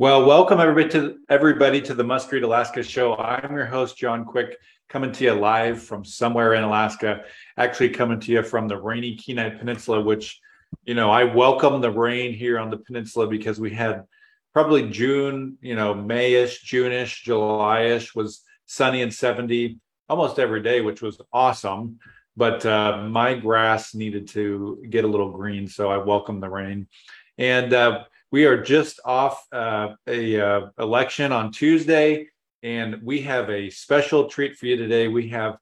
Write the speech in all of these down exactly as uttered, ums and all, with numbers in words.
Well, welcome everybody to, everybody to the Must Read Alaska show. I'm your host, John Quick, coming to you live from somewhere in Alaska, actually coming to you from the rainy Kenai Peninsula, which, you know, I welcome the rain here on the peninsula because we had probably June, you know, Mayish, June-ish, July-ish was sunny and seventy almost every day, which was awesome. But uh, my grass needed to get a little green, so I welcome the rain. And uh, we are just off uh, a uh, election on Tuesday, and we have a special treat for you today. We have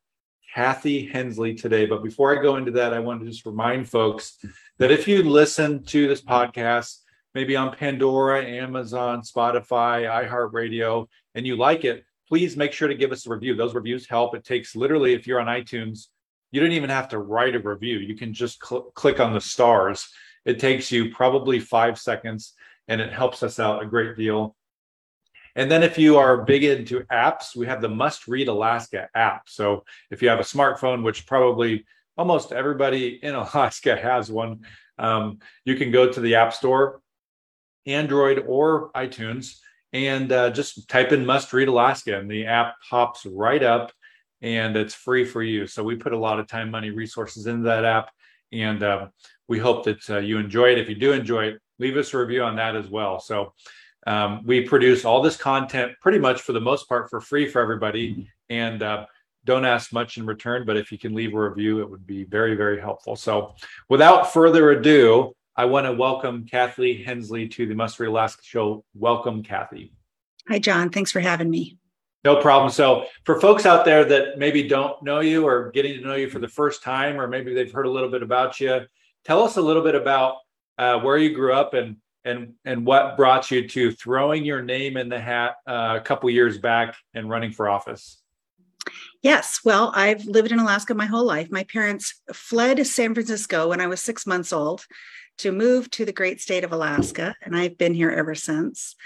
Kathy Henslee today. But before I go into that, I want to just remind folks that if you listen to this podcast, maybe on Pandora, Amazon, Spotify, iHeartRadio, and you like it, please make sure to give us a review. Those reviews help. It takes literally, if you're on iTunes, you don't even have to write a review. You can just cl- click on the stars. It takes you probably five seconds, and it helps us out a great deal. And then if you are big into apps, we have the Must Read Alaska app. So if you have a smartphone, which probably almost everybody in Alaska has one, um, you can go to the App Store, Android or iTunes, and uh, just type in Must Read Alaska, and the app pops right up, and it's free for you. So we put a lot of time, money, resources into that app, and uh, we hope that uh, you enjoy it. If you do enjoy it, leave us a review on that as well. So um, we produce all this content pretty much for the most part for free for everybody, and uh, don't ask much in return, but if you can leave a review, it would be very, very helpful. So without further ado, I want to welcome Kathy Henslee to the Must Read Alaska show. Welcome, Kathy. Hi, John. Thanks for having me. No problem. So for folks out there that maybe don't know you or getting to know you for the first time, or maybe they've heard a little bit about you, tell us a little bit about uh, where you grew up and and and what brought you to throwing your name in the hat uh, a couple years back and running for office. Yes. Well, I've lived in Alaska my whole life. My parents fled San Francisco when I was six months old to move to the great state of Alaska, and I've been here ever since.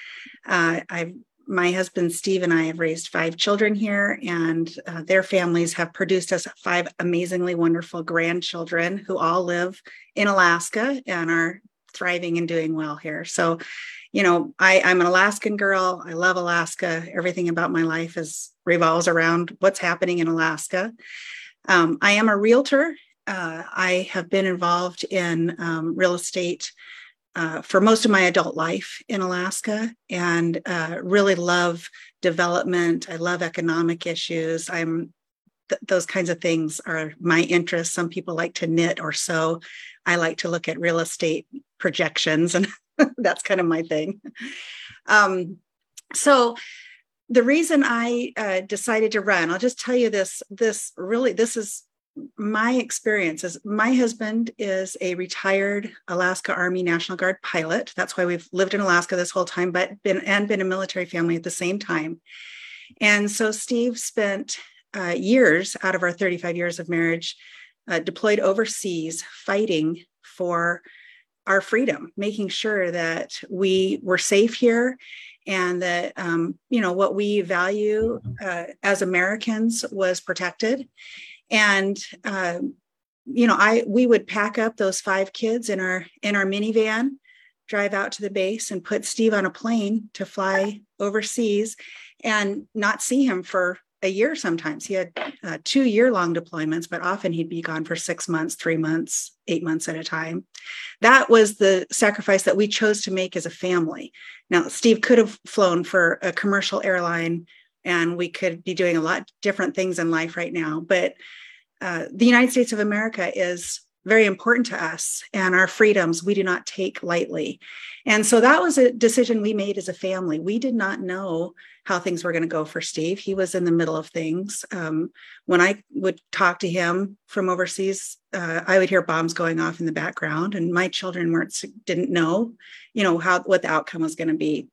Uh, I've my husband, Steve, and I have raised five children here, and uh, their families have produced us five amazingly wonderful grandchildren who all live in Alaska and are thriving and doing well here. So, you know, I, I'm an Alaskan girl. I love Alaska. Everything about my life is revolves around what's happening in Alaska. Um, I am a realtor. Uh, I have been involved in um, real estate uh, for most of my adult life in Alaska, and uh, really love development. I love economic issues. I'm th- those kinds of things are my interests. Some people like to knit or sew. I like to look at real estate projections, and that's kind of my thing. Um, so the reason I uh, decided to run, I'll just tell you this, this really, this is my experience is my husband is a retired Alaska Army National Guard pilot. That's why we've lived in Alaska this whole time, but been and been a military family at the same time. And so Steve spent uh, years out of our thirty-five years of marriage uh, deployed overseas fighting for our freedom, making sure that we were safe here. And that, um, you know, what we value uh, as Americans was protected. And, uh, you know, I we would pack up those five kids in our in our minivan, drive out to the base and put Steve on a plane to fly overseas and not see him for a year. Sometimes he had uh, two year long deployments, but often he'd be gone for six months, three months, eight months at a time. That was the sacrifice that we chose to make as a family. Now, Steve could have flown for a commercial airline, and we could be doing a lot different things in life right now. But uh, the United States of America is very important to us, and our freedoms we do not take lightly. And so that was a decision we made as a family. We did not know how things were going to go for Steve. He was in the middle of things. Um, when I would talk to him from overseas, uh, I would hear bombs going off in the background, and my children weren't didn't know, you know, how what the outcome was going to be.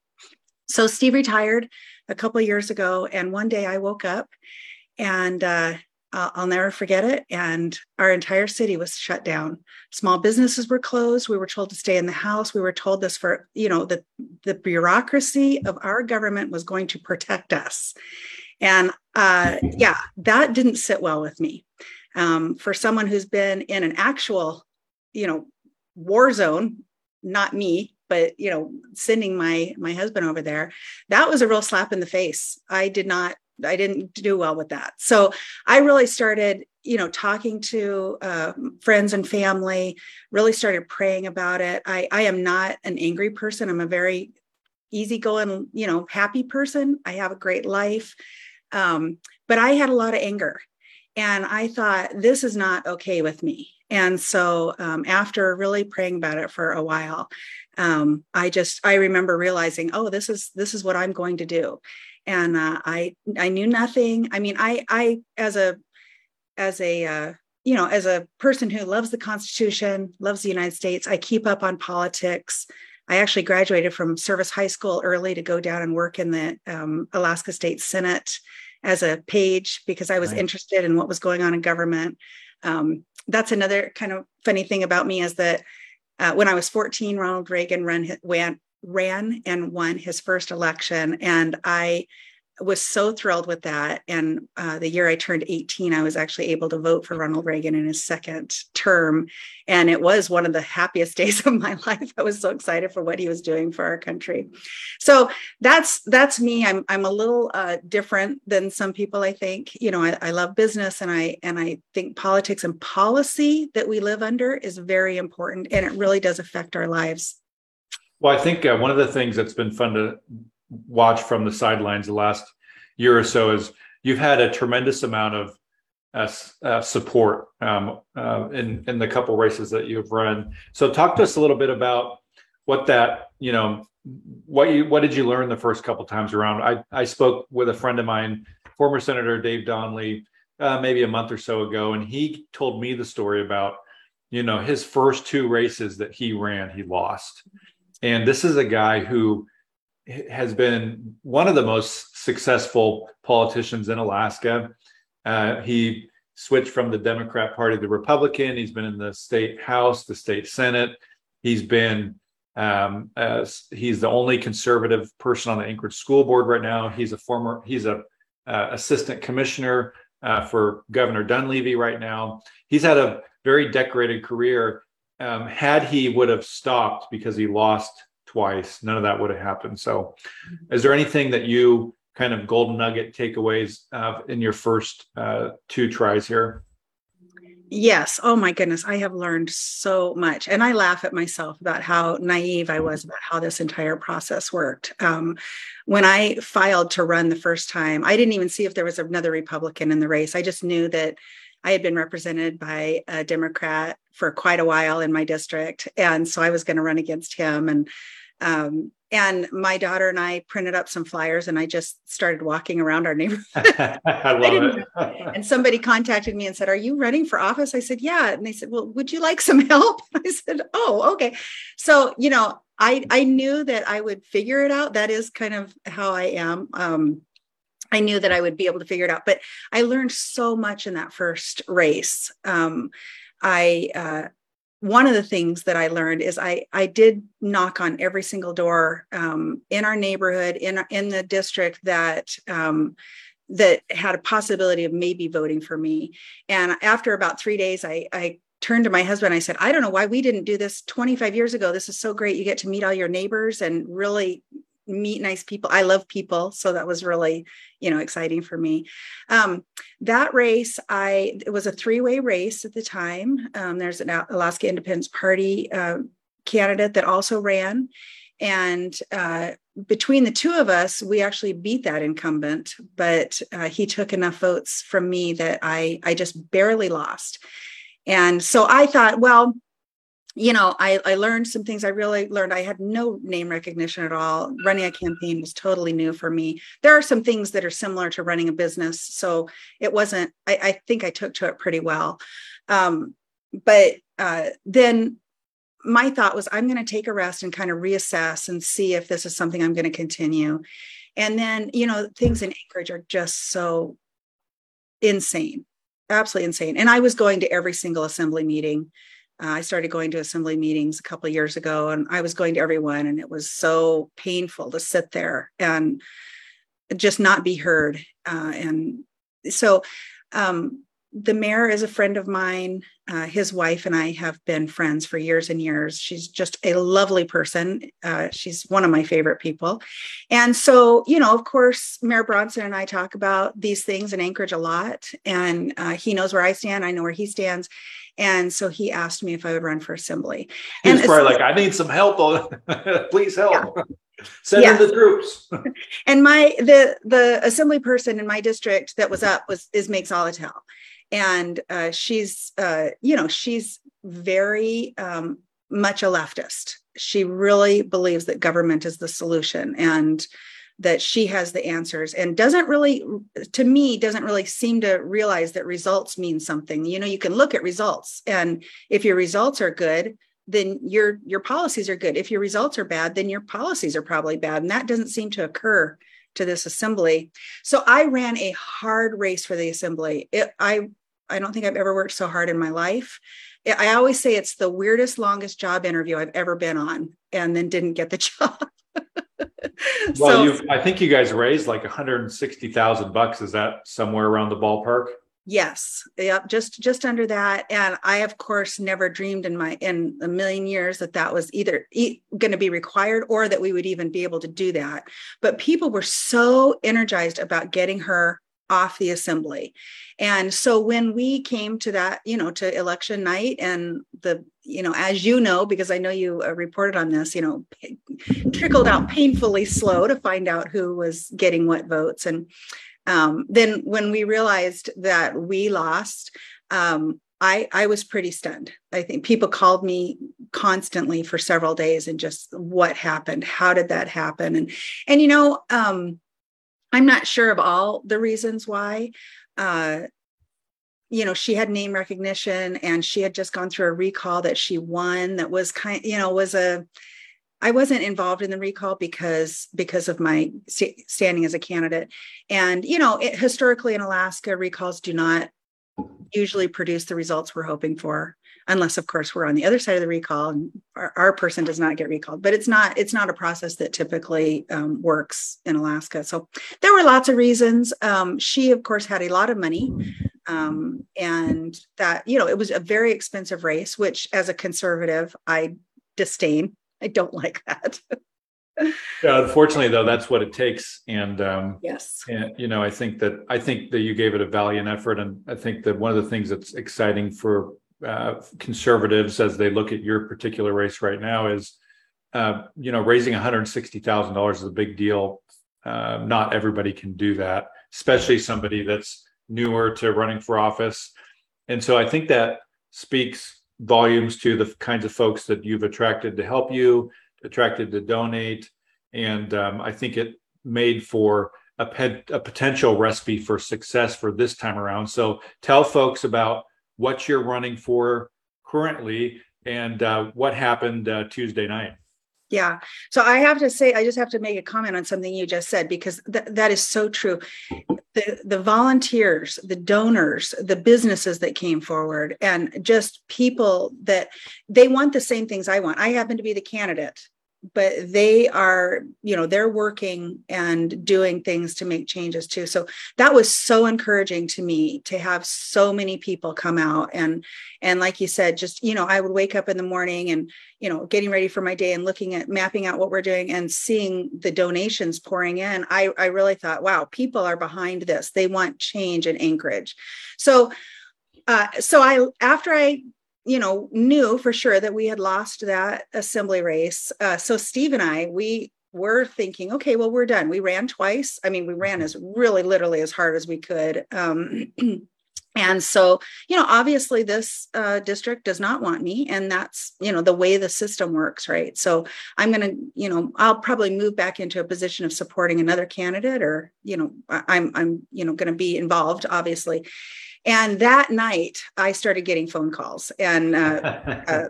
So Steve retired a couple of years ago, and one day I woke up, and uh, I'll never forget it. And our entire city was shut down. Small businesses were closed. We were told to stay in the house. We were told this for, you know, that the bureaucracy of our government was going to protect us. And uh, yeah, that didn't sit well with me. Um, for someone who's been in an actual, you know, war zone, not me, but, you know, sending my, my husband over there, that was a real slap in the face. I did not I didn't do well with that. So I really started, you know, talking to uh, friends and family, really started praying about it. I, I am not an angry person. I'm a very easygoing, you know, happy person. I have a great life. Um, but I had a lot of anger, and I thought, this is not okay with me. And so um, after really praying about it for a while, um, I just, I remember realizing, oh, this is, this is what I'm going to do. And uh, I, I knew nothing. I mean, I, I, as a, as a, uh, you know, as a person who loves the Constitution, loves the United States, I keep up on politics. I actually graduated from Service High School early to go down and work in the um, Alaska State Senate as a page, because I was right. interested in what was going on in government. Um, that's another kind of funny thing about me, is that uh, when I was fourteen, Ronald Reagan ran, went, ran and won his first election. And I was so thrilled with that. And uh, the year I turned eighteen, I was actually able to vote for Ronald Reagan in his second term. And it was one of the happiest days of my life. I was so excited for what he was doing for our country. So that's that's me. I'm I'm a little uh, different than some people, I think. You know, I, I love business, and I and I think politics and policy that we live under is very important. And it really does affect our lives. Well, I think uh, one of the things that's been fun to watch from the sidelines the last year or so is you've had a tremendous amount of uh, uh, support um, uh, in, in the couple races that you've run. So talk to us a little bit about what that, you know, what you what did you learn the first couple times around? I, I spoke with a friend of mine, former Senator Dave Donnelly, uh, maybe a month or so ago, and he told me the story about, you know, his first two races that he ran, he lost. And this is a guy who has been one of the most successful politicians in Alaska. Uh, he switched from the Democrat Party to the Republican. He's been in the state house, the state senate. He's been um, uh, he's the only conservative person on the Anchorage school board right now. He's a former he's a uh, assistant commissioner uh, for Governor Dunleavy right now. He's had a very decorated career. Um, had he would have stopped because he lost twice, none of that would have happened. So is there anything that you kind of golden nugget takeaways uh, in your first uh, two tries here? Yes. Oh my goodness. I have learned so much. And I laugh at myself about how naive I was about how this entire process worked. Um, when I filed to run the first time, I didn't even see if there was another Republican in the race. I just knew that I had been represented by a Democrat for quite a while in my district. And so I was going to run against him. And um, and my daughter and I printed up some flyers, and I just started walking around our neighborhood. I love it. And somebody contacted me and said, "Are you running for office?" I said, "Yeah." And they said, "Well, would you like some help?" I said, "Oh, okay." So, you know, I, I knew that I would figure it out. That is kind of how I am. Um, I knew that I would be able to figure it out, but I learned so much in that first race. Um, I, uh, one of the things that I learned is I, I did knock on every single door, um, in our neighborhood, in, in the district that, um, that had a possibility of maybe voting for me. And after about three days, I, I turned to my husband. I said, "I don't know why we didn't do this twenty-five years ago. This is so great. You get to meet all your neighbors and really meet nice people." I love people. So that was really, you know, exciting for me. Um, that race, I, it was a three-way race at the time. Um, there's an Alaska Independence Party uh, candidate that also ran. And uh, between the two of us, we actually beat that incumbent, but uh, he took enough votes from me that I, I just barely lost. And so I thought, well, you know, I, I learned some things. I really learned I had no name recognition at all. Running a campaign was totally new for me. There are some things that are similar to running a business. So it wasn't, I, I think I took to it pretty well. Um, but uh, then my thought was, I'm going to take a rest and kind of reassess and see if this is something I'm going to continue. And then, you know, things in Anchorage are just so insane, absolutely insane. And I was going to every single assembly meeting. Uh, I started going to assembly meetings a couple of years ago, and I was going to everyone, and it was so painful to sit there and just not be heard. Uh, and so um, the mayor is a friend of mine. Uh, his wife and I have been friends for years and years. She's just a lovely person. Uh, she's one of my favorite people. And so, you know, of course, Mayor Bronson and I talk about these things in Anchorage a lot, and uh, he knows where I stand. I know where he stands. And so he asked me if I would run for assembly. He was and probably like, I need some help. Please help. Yeah. Send yeah. in the troops. And my the the assembly person in my district that was up was is Meg Zolotel. And uh, she's, uh, you know, she's very um, much a leftist. She really believes that government is the solution and that she has the answers, and doesn't really, to me, doesn't really seem to realize that results mean something. You know, you can look at results, and if your results are good, then your, your policies are good. If your results are bad, then your policies are probably bad. And that doesn't seem to occur to this assembly. So I ran a hard race for the assembly. It, I, I don't think I've ever worked so hard in my life. I always say it's the weirdest, longest job interview I've ever been on, and then didn't get the job. Well, so, you've, I think you guys raised like one hundred sixty thousand bucks. Is that somewhere around the ballpark? Yes. Yep. Just, just under that. And I, of course, never dreamed in my, in a million years that that was either e- going to be required or that we would even be able to do that. But people were so energized about getting her off the assembly. And so when we came to that, you know, to election night, and the, you know, as you know, because I know you uh, reported on this, you know, p- trickled out painfully slow to find out who was getting what votes. And um, then when we realized that we lost, um, I, I was pretty stunned. I think people called me constantly for several days and just, what happened? How did that happen? And, and, you know, um, I'm not sure of all the reasons why. Uh, you know, she had name recognition, and she had just gone through a recall that she won. That was kind, you know, was a, I wasn't involved in the recall because, because of my st- standing as a candidate. And, you know, it, historically in Alaska, recalls do not usually produce the results we're hoping for, unless of course we're on the other side of the recall and our, our person does not get recalled. But it's not, it's not a process that typically um, works in Alaska. So there were lots of reasons. Um, she of course had a lot of money, um, and that, you know, it was a very expensive race, which as a conservative, I disdain. I don't like that. Yeah, unfortunately, though, that's what it takes. And, um, yes. and, you know, I think that, I think that you gave it a valiant effort. And I think that one of the things that's exciting for uh, conservatives as they look at your particular race right now is, uh, you know, raising one hundred sixty thousand dollars is a big deal. Uh, not everybody can do that, especially somebody that's newer to running for office. And so I think that speaks volumes to the kinds of folks that you've attracted to help you, attracted to donate. And um, I think it made for a, pet, a potential recipe for success for this time around. So tell folks about what you're running for currently and uh, what happened uh, Tuesday night. Yeah. So I have to say, I just have to make a comment on something you just said, because th- that is so true. The, the volunteers, the donors, the businesses that came forward, and just people that they want the same things I want. I happen to be the candidate, but they are, you know, they're working and doing things to make changes too. So that was so encouraging to me to have so many people come out. And, and like you said, just, you know, I would wake up in the morning and, you know, getting ready for my day and looking at mapping out what we're doing and seeing the donations pouring in. I, I really thought, wow, people are behind this. They want change in Anchorage. So, uh, so I, after I, you know, knew for sure that we had lost that assembly race. Uh, so Steve and I, we were thinking, okay, well, we're done. We ran twice. I mean, we ran as really literally as hard as we could. Um, And so, you know, obviously this uh, district does not want me, and that's, you know, the way the system works, right? So I'm going to, you know, I'll probably move back into a position of supporting another candidate, or, you know, I'm, I'm, you know, going to be involved, obviously. And that night I started getting phone calls, and uh, uh,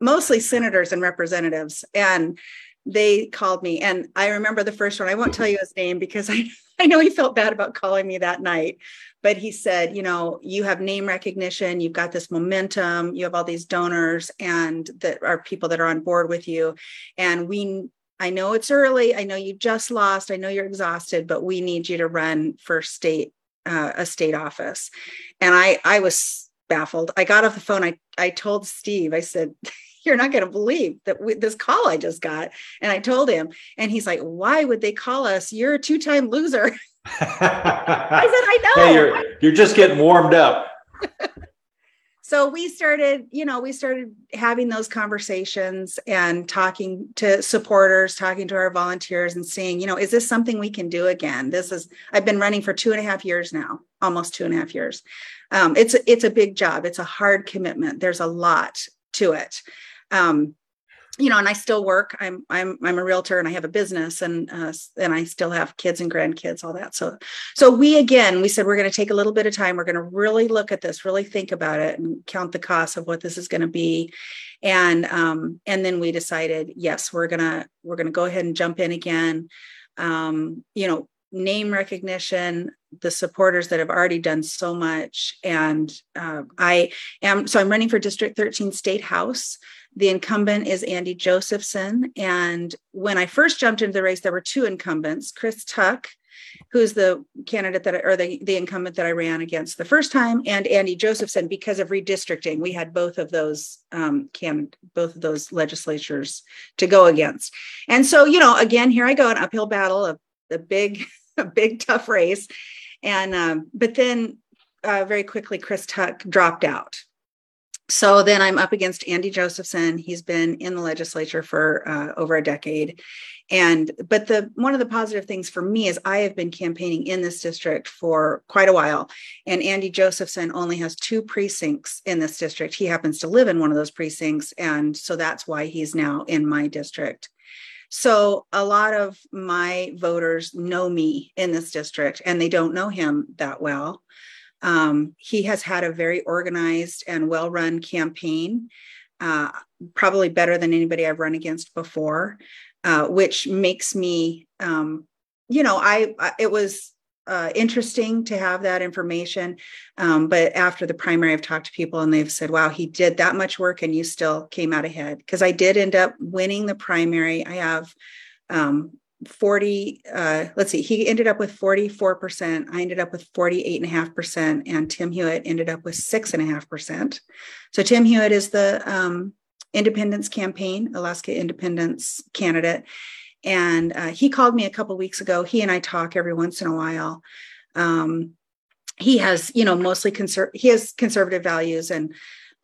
mostly senators and representatives, and they called me. And I remember the first one, I won't tell you his name because I, I know he felt bad about calling me that night, but he said, you know, you have name recognition, you've got this momentum, you have all these donors and that are people that are on board with you. And we, I know it's early, I know you just lost, I know you're exhausted, but we need you to run for state, uh, a state office. And I, I was baffled. I got off the phone. I, I told Steve, I said, you're not going to believe that we, this call I just got. And I told him, and he's like, why would they call us? You're a two-time loser. I said, I know. Hey, you're, you're just getting warmed up. So we started, you know, we started having those conversations and talking to supporters, talking to our volunteers and seeing, you know, is this something we can do again? This is, I've been running for two and a half years now, almost two and a half years. Um, it's, it's a big job. It's a hard commitment. There's a lot to it. Um, you know, and I still work. I'm, I'm, I'm a realtor, and I have a business, and, uh, and I still have kids and grandkids, all that. So, so we, again, we said, we're going to take a little bit of time. We're going to really look at this, really think about it, and count the cost of what this is going to be. And, um, and then we decided, yes, we're going to, we're going to go ahead and jump in again. Um, you know, name recognition, the supporters that have already done so much. And, uh, I am, so I'm running for District thirteen State House. The incumbent is Andy Josephson. And when I first jumped into the race, there were two incumbents, Chris Tuck, who's the candidate that, I, or the, the incumbent that I ran against the first time, and Andy Josephson, because of redistricting, we had both of those, um, can, both of those legislatures to go against. And so, you know, again, here I go, an uphill battle of the big, a big, tough race. And, um, but then uh, very quickly, Chris Tuck dropped out. So then I'm up against Andy Josephson. He's been in the legislature for uh, over a decade. And, but the, one of the positive things for me is I have been campaigning in this district for quite a while. And Andy Josephson only has two precincts in this district. He happens to live in one of those precincts. And so that's why he's now in my district. So a lot of my voters know me in this district, and they don't know him that well. Um, he has had a very organized and well-run campaign, uh, probably better than anybody I've run against before, uh, which makes me, um, you know, I, I it was uh, interesting to have that information. Um, but after the primary, I've talked to people and they've said, wow, he did that much work and you still came out ahead, because I did end up winning the primary. I have, um, forty, uh, let's see, he ended up with forty-four percent. I ended up with forty-eight and a half percent, and Tim Hewitt ended up with six and a half percent. So Tim Hewitt is the, um, independence campaign, Alaska independence candidate. And, uh, he called me a couple of weeks ago. He and I talk every once in a while. Um, he has, you know, mostly conser- he has conservative values, and,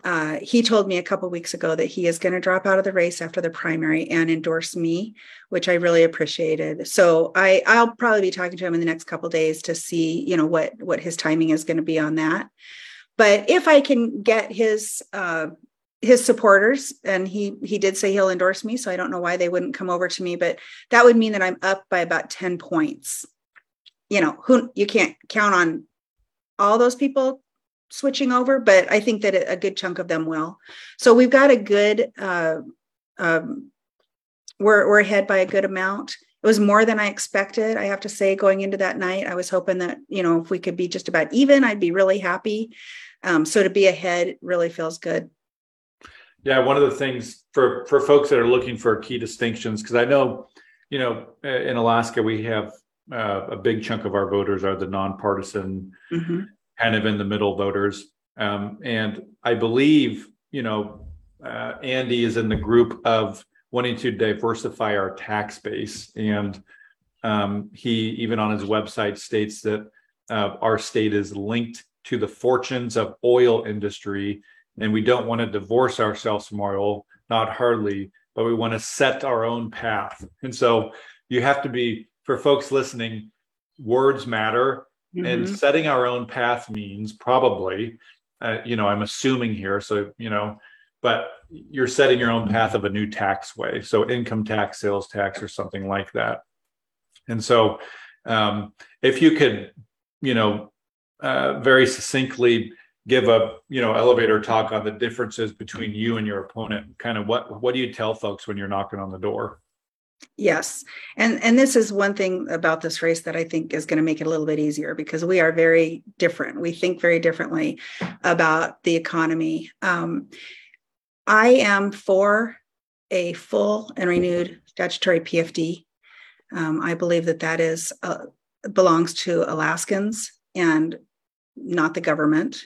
Uh, he told me a couple weeks ago that he is going to drop out of the race after the primary and endorse me, which I really appreciated. So I, I'll probably be talking to him in the next couple of days to see, you know, what, what his timing is going to be on that. But if I can get his, uh, his supporters, and he, he did say he'll endorse me, so I don't know why they wouldn't come over to me, but that would mean that I'm up by about ten points. You know, who you can't count on all those people switching over, but I think that a good chunk of them will. So we've got a good, uh, um, we're, we're ahead by a good amount. It was more than I expected, I have to say, going into that night. I was hoping that, you know, if we could be just about even, I'd be really happy. Um, so to be ahead really feels good. Yeah. One of the things for, for folks that are looking for key distinctions, because I know, you know, in Alaska, we have uh, a big chunk of our voters are the nonpartisan, mm-hmm. kind of in the middle voters. Um, and I believe, you know, uh, Andy is in the group of wanting to diversify our tax base. And um, he, even on his website, states that uh, our state is linked to the fortunes of oil industry. And we don't want to divorce ourselves from oil, not hardly, but we want to set our own path. And so you have to be, for folks listening, words matter. Mm-hmm. And setting our own path means probably, uh, you know, I'm assuming here, so, you know, but you're setting your own path of a new tax way. So income tax, sales tax, or something like that. And so um, if you could, you know, uh, very succinctly give a, you know, elevator talk on the differences between you and your opponent, kind of what, what do you tell folks when you're knocking on the door? Yes. And and this is one thing about this race that I think is going to make it a little bit easier, because we are very different. We think very differently about the economy. Um, I am for a full and renewed statutory P F D. Um, I believe that that is uh, belongs to Alaskans and not the government.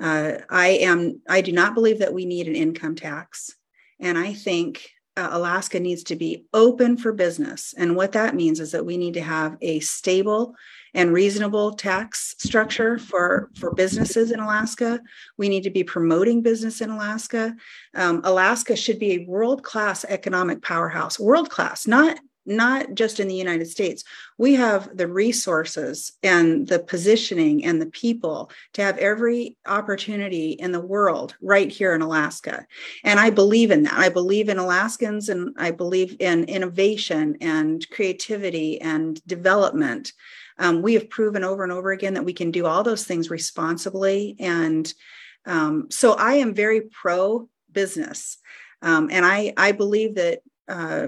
Uh, I am. I do not believe that we need an income tax. And I think Uh, Alaska needs to be open for business. And what that means is that we need to have a stable and reasonable tax structure for, for businesses in Alaska. We need to be promoting business in Alaska. Um, Alaska should be a world-class economic powerhouse, world-class, not, not just in the United States. We have the resources and the positioning and the people to have every opportunity in the world right here in Alaska. And I believe in that. I believe in Alaskans, and I believe in innovation and creativity and development. Um, we have proven over and over again that we can do all those things responsibly. And um, so I am very pro-business. Um, and I, I believe that Uh,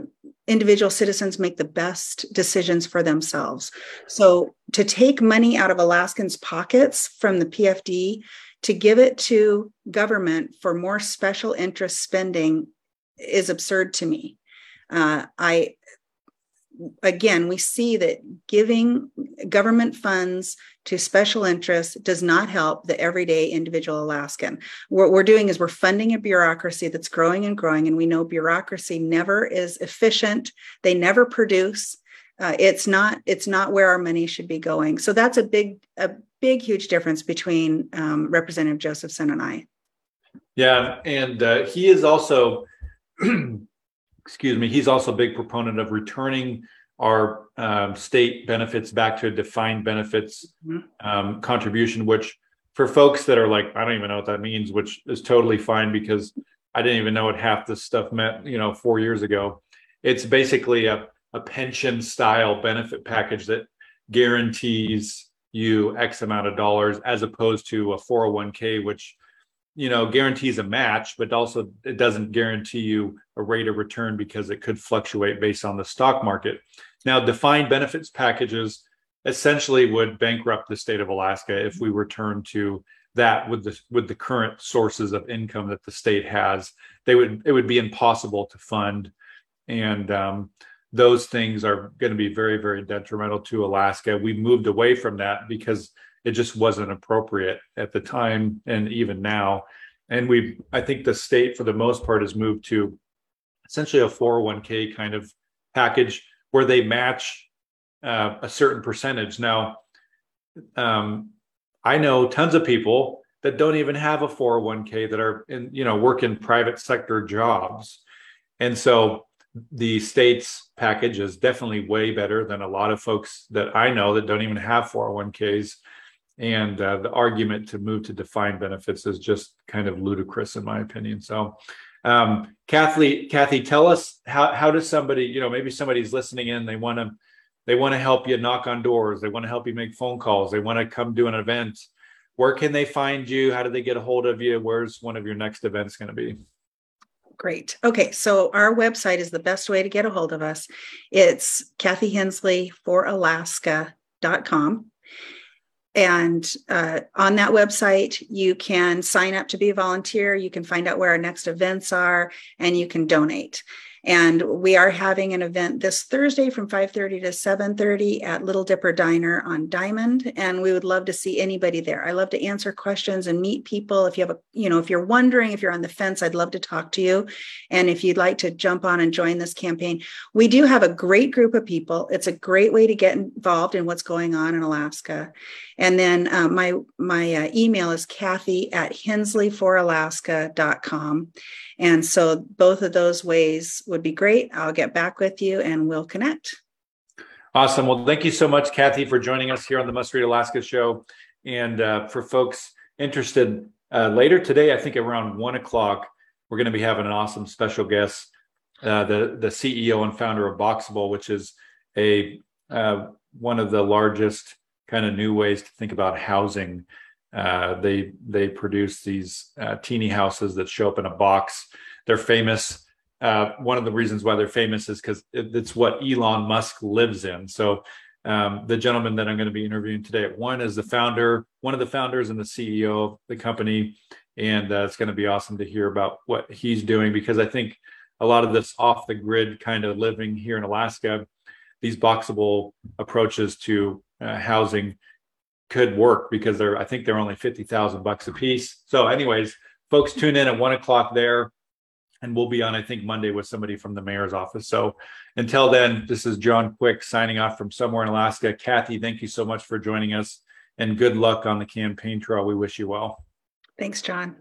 individual citizens make the best decisions for themselves. So to take money out of Alaskans' pockets from the P F D to give it to government for more special interest spending is absurd to me. Uh, I, again, we see that giving government funds to special interests does not help the everyday individual Alaskan. What we're doing is we're funding a bureaucracy that's growing and growing, and we know bureaucracy never is efficient. They never produce. Uh, it's not. It's not where our money should be going. So that's a big, a big, huge difference between um, Representative Josephson and I. Yeah, and uh, he is also. Excuse me, he's also a big proponent of returning our um, state benefits back to a defined benefits um, contribution, which for folks that are like, I don't even know what that means, which is totally fine, because I didn't even know what half this stuff meant, you know, four years ago. It's basically a, a pension style benefit package that guarantees you X amount of dollars, as opposed to a four oh one k, which, you know, guarantees a match, but also it doesn't guarantee you a rate of return, because it could fluctuate based on the stock market. Now, defined benefits packages essentially would bankrupt the state of Alaska if we return to that with the with the current sources of income that the state has. They would it would be impossible to fund, and um, those things are going to be very, very detrimental to Alaska. We moved away from that because it just wasn't appropriate at the time, and even now. And we, I think the state, for the most part, has moved to essentially a four oh one k kind of package where they match uh, a certain percentage. Now, um, I know tons of people that don't even have a four oh one k that are in, you know, work in private sector jobs. And so the state's package is definitely way better than a lot of folks that I know that don't even have four oh one k's. And uh, the argument to move to defined benefits is just kind of ludicrous, in my opinion. So, um, Kathy, Kathy, tell us how how does somebody, you know, maybe somebody's listening in, they want to they want to help you knock on doors, they want to help you make phone calls, they want to come do an event. Where can they find you? How do they get a hold of you? Where's one of your next events going to be? Great. Okay. So our website is the best way to get a hold of us. It's kathy hensley for alaska dot com. And uh, on that website, you can sign up to be a volunteer. You can find out where our next events are, and you can donate. And we are having an event this Thursday from five thirty to seven thirty at Little Dipper Diner on Diamond. And we would love to see anybody there. I love to answer questions and meet people. If you have a, you know, if you're wondering, if you're on the fence, I'd love to talk to you. And if you'd like to jump on and join this campaign, we do have a great group of people. It's a great way to get involved in what's going on in Alaska. And then uh, my, my uh, email is kathy at hensley for alaska dot com. And so both of those ways would be great. I'll get back with you and we'll connect. Awesome. Well, thank you so much, Kathy, for joining us here on the Must Read Alaska show. And uh, for folks interested, uh, later today, I think around one o'clock, we're going to be having an awesome special guest, uh, the, the C E O and founder of Boxable, which is a uh, one of the largest kind of new ways to think about housing. Uh, they they produce these uh, teeny houses that show up in a box. They're famous. Uh, one of the reasons why they're famous is because it, it's what Elon Musk lives in. So um, the gentleman that I'm going to be interviewing today at one is the founder, one of the founders and the C E O of the company. And uh, it's going to be awesome to hear about what he's doing, because I think a lot of this off the grid kind of living here in Alaska, these Boxable approaches to uh, housing could work, because they're, I think they're only fifty thousand bucks a piece. So anyways, folks, tune in at one o'clock there. And we'll be on, I think, Monday with somebody from the mayor's office. So until then, this is John Quick signing off from somewhere in Alaska. Kathy, thank you so much for joining us, and good luck on the campaign trail. We wish you well. Thanks, John.